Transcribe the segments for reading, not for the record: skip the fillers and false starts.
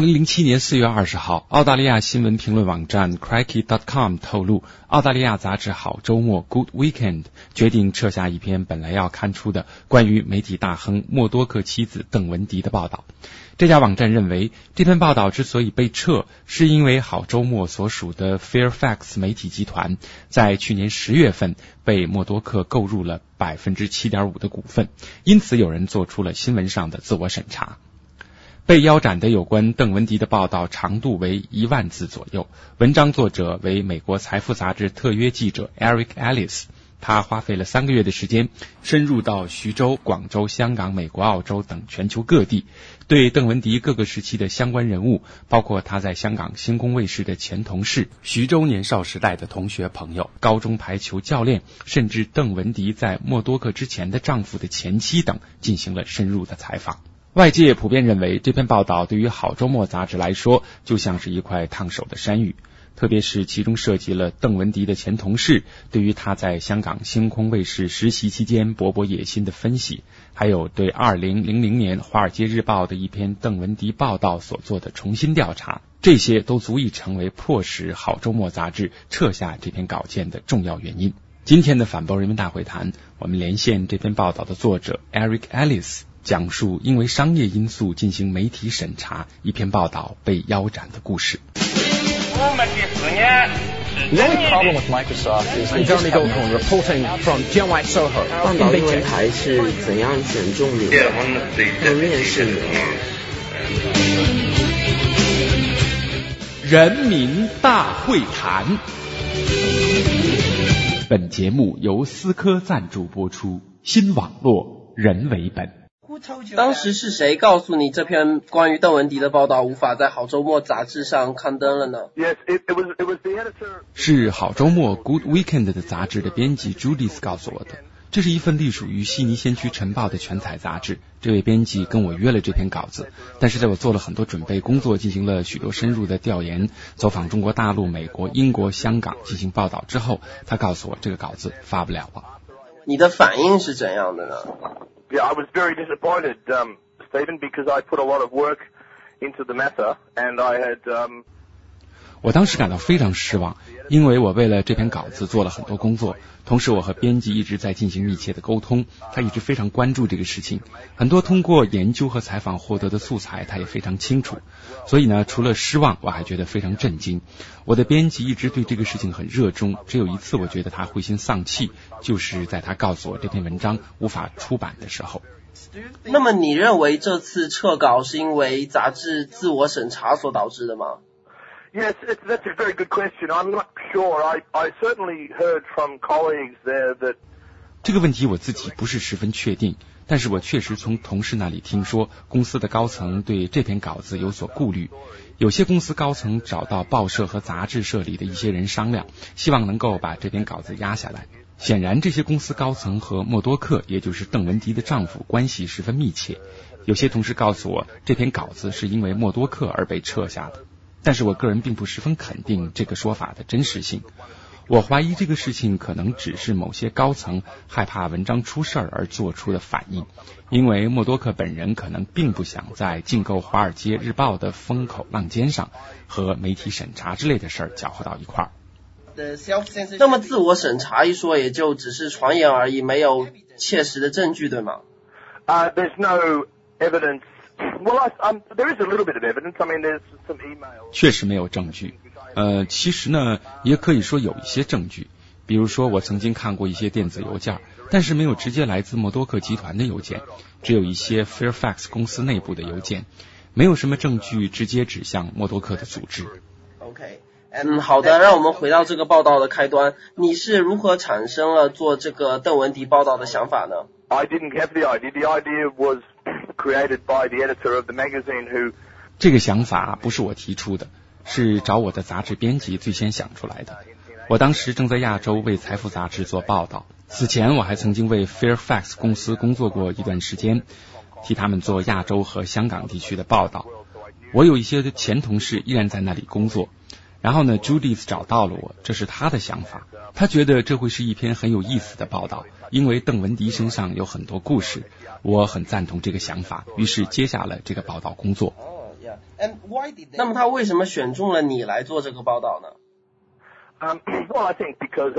2007年4月20号，澳大利亚新闻评论网站 cracky.com 透露，澳大利亚杂志好周末 Good Weekend 决定撤下一篇本来要刊出的关于媒体大亨默多克妻子邓文迪的报道。这家网站认为，这篇报道之所以被撤，是因为好周末所属的 Fairfax 媒体集团在去年10月份被默多克购入了 7.5% 的股份，因此有人做出了新闻上的自我审查。被腰斩的有关邓文迪的报道长度为1万字左右，文章作者为美国财富杂志特约记者 Eric Ellis， 他花费了3个月的时间，深入到徐州、广州、香港、美国、澳洲等全球各地，对邓文迪各个时期的相关人物，包括他在香港星空卫视的前同事、徐州年少时代的同学朋友、高中排球教练，甚至邓文迪在默多克之前的丈夫的前妻等进行了深入的采访。外界普遍认为，这篇报道对于好周末杂志来说就像是一块烫手的山芋，特别是其中涉及了邓文迪的前同事对于他在香港星空卫视实习期间勃勃野心的分析，还有对2000年华尔街日报的一篇邓文迪报道所做的重新调查，这些都足以成为迫使好周末杂志撤下这篇稿件的重要原因。今天的反包人民大会谈，我们连线这篇报道的作者 Eric Ellis，讲述因为商业因素进行媒体审查，一篇报道被腰斩的故事。The only problem with Microsoft is they don't go on reporting from JY Soho. 被检查是怎样选中你的？我面试你。人民大会谈。本节目由思科赞助播出，新网络人为本。当时是谁告诉你这篇关于邓文迪的报道无法在好周末杂志上刊登了呢？是好周末 Good Weekend 的杂志的编辑 Judith 告诉我的。这是一份隶属于悉尼先驱晨报的全彩杂志，这位编辑跟我约了这篇稿子，但是在我做了很多准备工作，进行了许多深入的调研，走访中国大陆、美国、英国、香港进行报道之后，他告诉我这个稿子发不了了。你的反应是怎样的呢？Yeah, I was very disappointed, Stephen, because I put a lot of work into the matter, and I had. 我当时感到非常失望，因为我为了这篇稿子做了很多工作，同时我和编辑一直在进行密切的沟通，他一直非常关注这个事情，很多通过研究和采访获得的素材他也非常清楚，所以呢，除了失望，我还觉得非常震惊。我的编辑一直对这个事情很热衷，只有一次我觉得他灰心丧气，就是在他告诉我这篇文章无法出版的时候。那么你认为这次撤稿是因为杂志自我审查所导致的吗？Yes, that's a very good question. I'm not sure. I certainly heard from colleagues there that. 这个问题我自己不是十分确定，但是我确实从同事那里听说，公司的高层对这篇稿子有所顾虑。有些公司高层找到报社和杂志社里的一些人商量，希望能够把这篇稿子压下来。显然，这些公司高层和默多克，也就是邓文迪的丈夫，关系十分密切。有些同事告诉我，这篇稿子是因为默多克而被撤下的。但是我个人并不十分肯定这个说法的真实性，我怀疑这个事情可能只是某些高层害怕文章出事而做出的反应，因为默多克本人可能并不想在竞购华尔街日报的风口浪尖上和媒体审查之类的事儿搅和到一块儿。那么自我审查一说也就只是传言而已，没有切实的证据，对吗？There's no evidence.确实没有证据。其实呢，也可以说有一些证据，比如说我曾经看过一些电子邮件，但是没有直接来自默多克集团的邮件，只有一些 Fairfax 公司内部的邮件，没有什么证据直接指向默多克的组织。OK， 好的，让我们回到这个报道的开端，你是如何产生了做这个邓文迪报道的想法呢？ I didn't have the idea. The idea was.created by the editor of the magazine who 这个想法不是我提出的，是找我的杂志编辑最先想出来的。我当时正在亚洲为财富杂志做报道，此前我还曾经为 Fairfax 公司工作过一段时间，替他们做亚洲和香港地区的报道。我有一些前同事依然在那里工作，然后呢 Judith 找到了我，这是她的想法，她觉得这会是一篇很有意思的报道，因为邓文迪身上有很多故事，我很赞同这个想法，于是接下了这个报道工作。Yeah. And why did they? 那么他为什么选中了你来做这个报道呢？Well, I think because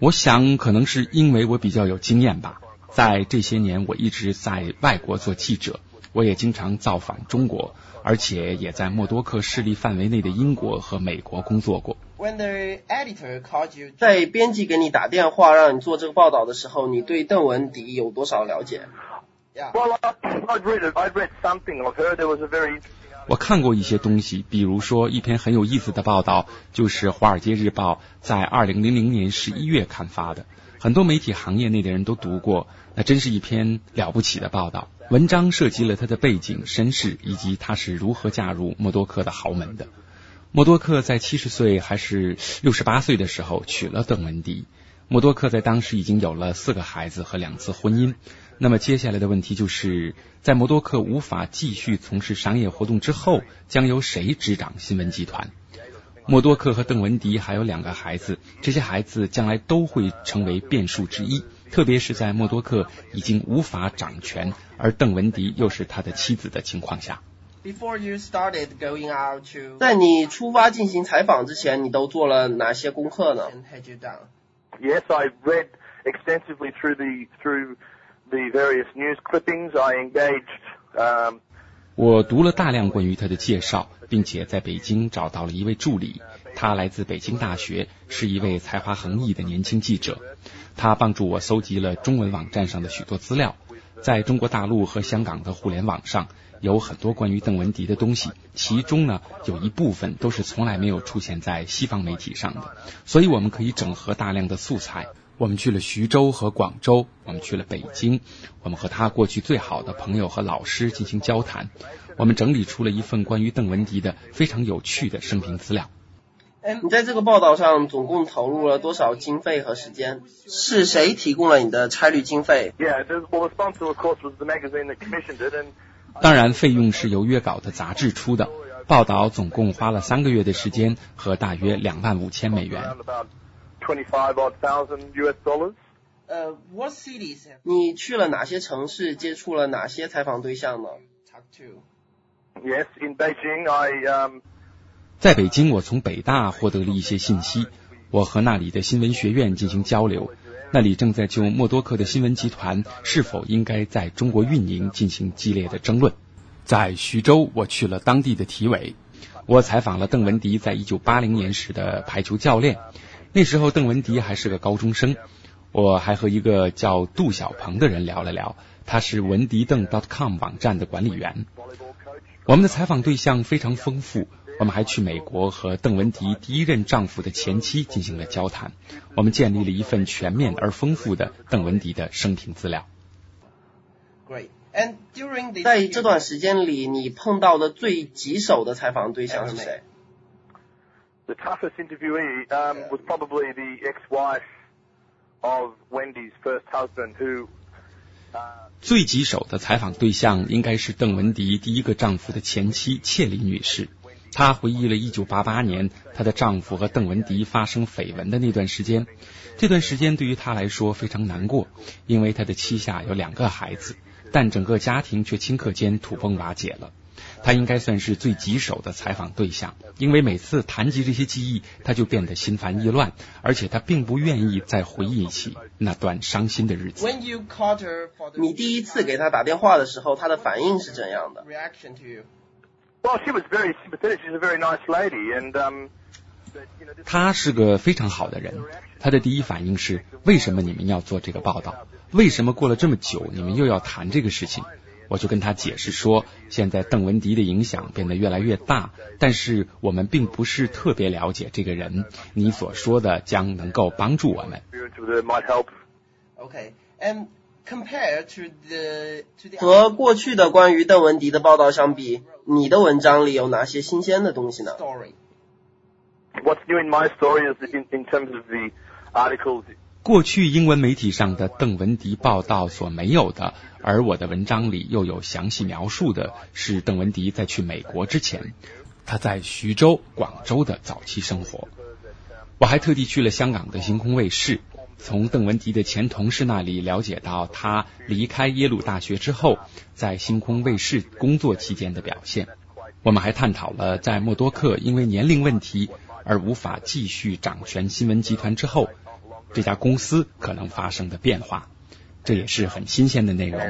我想可能是因为我比较有经验吧。在这些年，我一直在外国做记者，我也经常造访中国，而且也在默多克势力范围内的英国和美国工作过。在编辑给你打电话让你做这个报道的时候，你对邓文迪有多少了解？我看过一些东西，比如说一篇很有意思的报道，就是《华尔街日报》在2000年11月刊发的，很多媒体行业内的人都读过，那真是一篇了不起的报道。文章涉及了他的背景、身世，以及他是如何嫁入默多克的豪门的。默多克在70岁还是68岁的时候娶了邓文迪。默多克在当时已经有了4个孩子和2次婚姻。那么接下来的问题就是，在默多克无法继续从事商业活动之后，将由谁执掌新闻集团？默多克和邓文迪还有2个孩子，这些孩子将来都会成为变数之一，特别是在默多克已经无法掌权，而邓文迪又是他的妻子的情况下。在你出发进行采访之前，你都做了哪些功课呢？ Yes, I read extensively through the various news clippings. I engaged. 我读了大量关于他的介绍，并且在北京找到了一位助理，他来自北京大学，是一位才华横溢的年轻记者。他帮助我搜集了中文网站上的许多资料。在中国大陆和香港的互联网上有很多关于邓文迪的东西，其中呢有一部分都是从来没有出现在西方媒体上的，所以我们可以整合大量的素材。我们去了徐州和广州，我们去了北京，我们和他过去最好的朋友和老师进行交谈，我们整理出了一份关于邓文迪的非常有趣的生平资料。你在这个报道上总共投入了多少经费和时间？是谁提供了你的差旅经费？ Yeah, well, the sponsor, of course, was the magazine that commissioned it, and... 当然费用是由约稿的杂志出的。报道总共花了3个月的时间和大约$25,000。你去了哪些城市？接触了哪些采访对象呢？ Yes, in Beijing,在北京，我从北大获得了一些信息，我和那里的新闻学院进行交流，那里正在就默多克的新闻集团是否应该在中国运营进行激烈的争论。在徐州，我去了当地的体委，我采访了邓文迪在1980年时的排球教练，那时候邓文迪还是个高中生。我还和一个叫杜小鹏的人聊了聊，他是文迪邓 .com 网站的管理员。我们的采访对象非常丰富，我们还去美国和邓文迪第一任丈夫的前妻进行了交谈，我们建立了一份全面而丰富的邓文迪的生平资料。在这段时间里，你碰到的最棘手的采访对象是谁？最棘手的采访对象应该是邓文迪第一个丈夫的前妻切里女士。她回忆了1988年她的丈夫和邓文迪发生绯闻的那段时间，这段时间对于她来说非常难过，因为她的膝下有2个孩子，但整个家庭却顷刻间土崩瓦解了。她应该算是最棘手的采访对象，因为每次谈及这些记忆，她就变得心烦意乱，而且她并不愿意再回忆起那段伤心的日子。你第一次给她打电话的时候，她的反应是怎样的？她是个非常好的人，她的第一反应是，为什么你们要做这个报道？为什么过了这么久，你们又要谈这个事情？我就跟她解释说，现在邓文迪的影响变得越来越大，但是我们并不是特别了解这个人，你所说的将能够帮助我们。Okay, and...和过去的关于邓文迪的报道相比，你的文章里有哪些新鲜的东西呢？过去英文媒体上的邓文迪报道所没有的，而我的文章里又有详细描述的是邓文迪在去美国之前，他在徐州、广州的早期生活。我还特地去了香港的星空卫视，从邓文迪的前同事那里了解到他离开耶鲁大学之后在星空卫视工作期间的表现。我们还探讨了在默多克因为年龄问题而无法继续掌权新闻集团之后，这家公司可能发生的变化，这也是很新鲜的内容。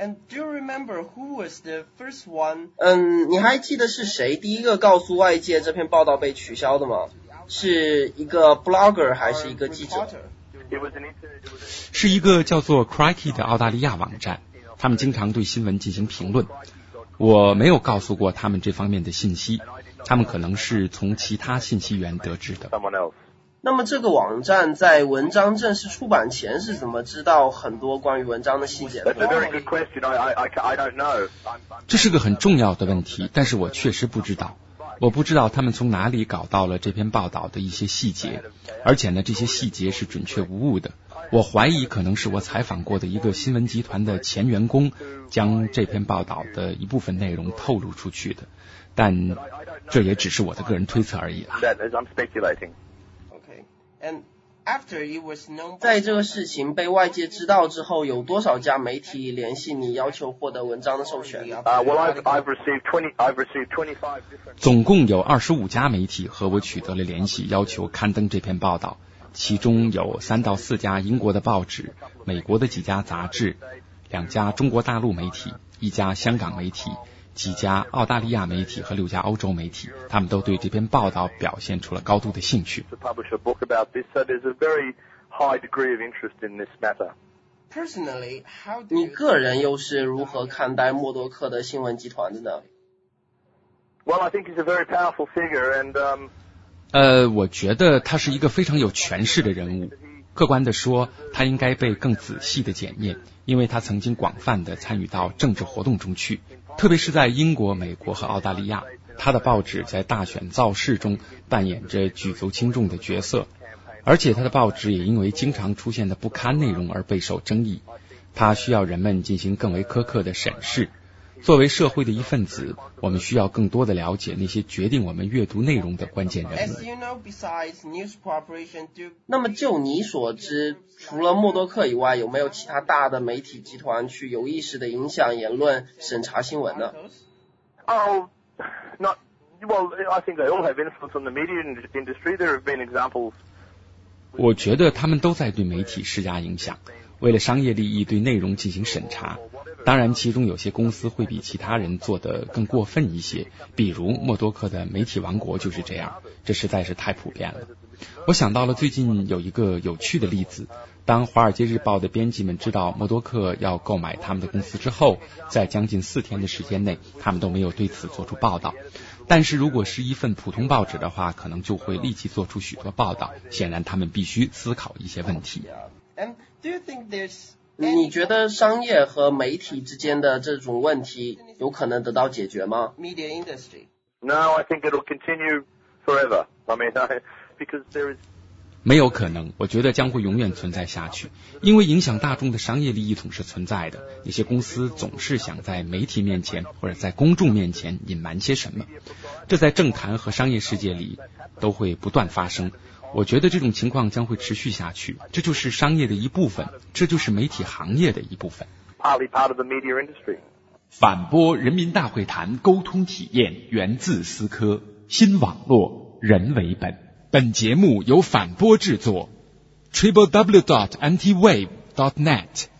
And do you remember who was the first one? 你还记得是谁第一个告诉外界这篇报道被取消的吗？是一个 blogger 还是一个记者？是一个叫做 Crikey 的澳大利亚网站，他们经常对新闻进行评论。我没有告诉过他们这方面的信息，他们可能是从其他信息源得知的。那么这个网站在文章正式出版前是怎么知道很多关于文章的细节的？这是个很重要的问题，但是我确实不知道。我不知道他们从哪里搞到了这篇报道的一些细节，而且呢，这些细节是准确无误的。我怀疑可能是我采访过的一个新闻集团的前员工将这篇报道的一部分内容透露出去的，但这也只是我的个人推测而已啦。And after it was known， 在这个事情被外界知道之后，有多少家媒体联系你要求获得文章的授权？总共有25家媒体和我取得了联系，要求刊登这篇报道，其中有3到4家英国的报纸，美国的几家杂志，2家中国大陆媒体，1家香港媒体，几家澳大利亚媒体和6家欧洲媒体，他们都对这篇报道表现出了高度的兴趣。你个人又是如何看待默多克的新闻集团的呢？我觉得他是一个非常有权势的人物。客观地说，他应该被更仔细地检验，因为他曾经广泛地参与到政治活动中去，特别是在英国、美国和澳大利亚。他的报纸在大选造势中扮演着举足轻重的角色，而且他的报纸也因为经常出现的不堪内容而备受争议。他需要人们进行更为苛刻的审视。作为社会的一份子，我们需要更多的了解那些决定我们阅读内容的关键人物。那么就你所知，除了默多克以外，有没有其他大的媒体集团去有意识的影响言论、审查新闻呢？我觉得他们都在对媒体施加影响，为了商业利益对内容进行审查。当然，其中有些公司会比其他人做得更过分一些，比如默多克的媒体王国就是这样，这实在是太普遍了。我想到了最近有一个有趣的例子，当《华尔街日报》的编辑们知道默多克要购买他们的公司之后，在将近4天的时间内，他们都没有对此做出报道。但是如果是一份普通报纸的话，可能就会立即做出许多报道，显然他们必须思考一些问题。你觉得商业和媒体之间的这种问题有可能得到解决吗？没有可能，我觉得将会永远存在下去，因为影响大众的商业利益总是存在的。那些公司总是想在媒体面前或者在公众面前隐瞒些什么，这在政坛和商业世界里都会不断发生。我觉得这种情况将会持续下去，这就是商业的一部分，这就是媒体行业的一部分。反播人民大会谈沟通体验源自思科，新网络人为本。本节目由反播制作 www.antiwave.net。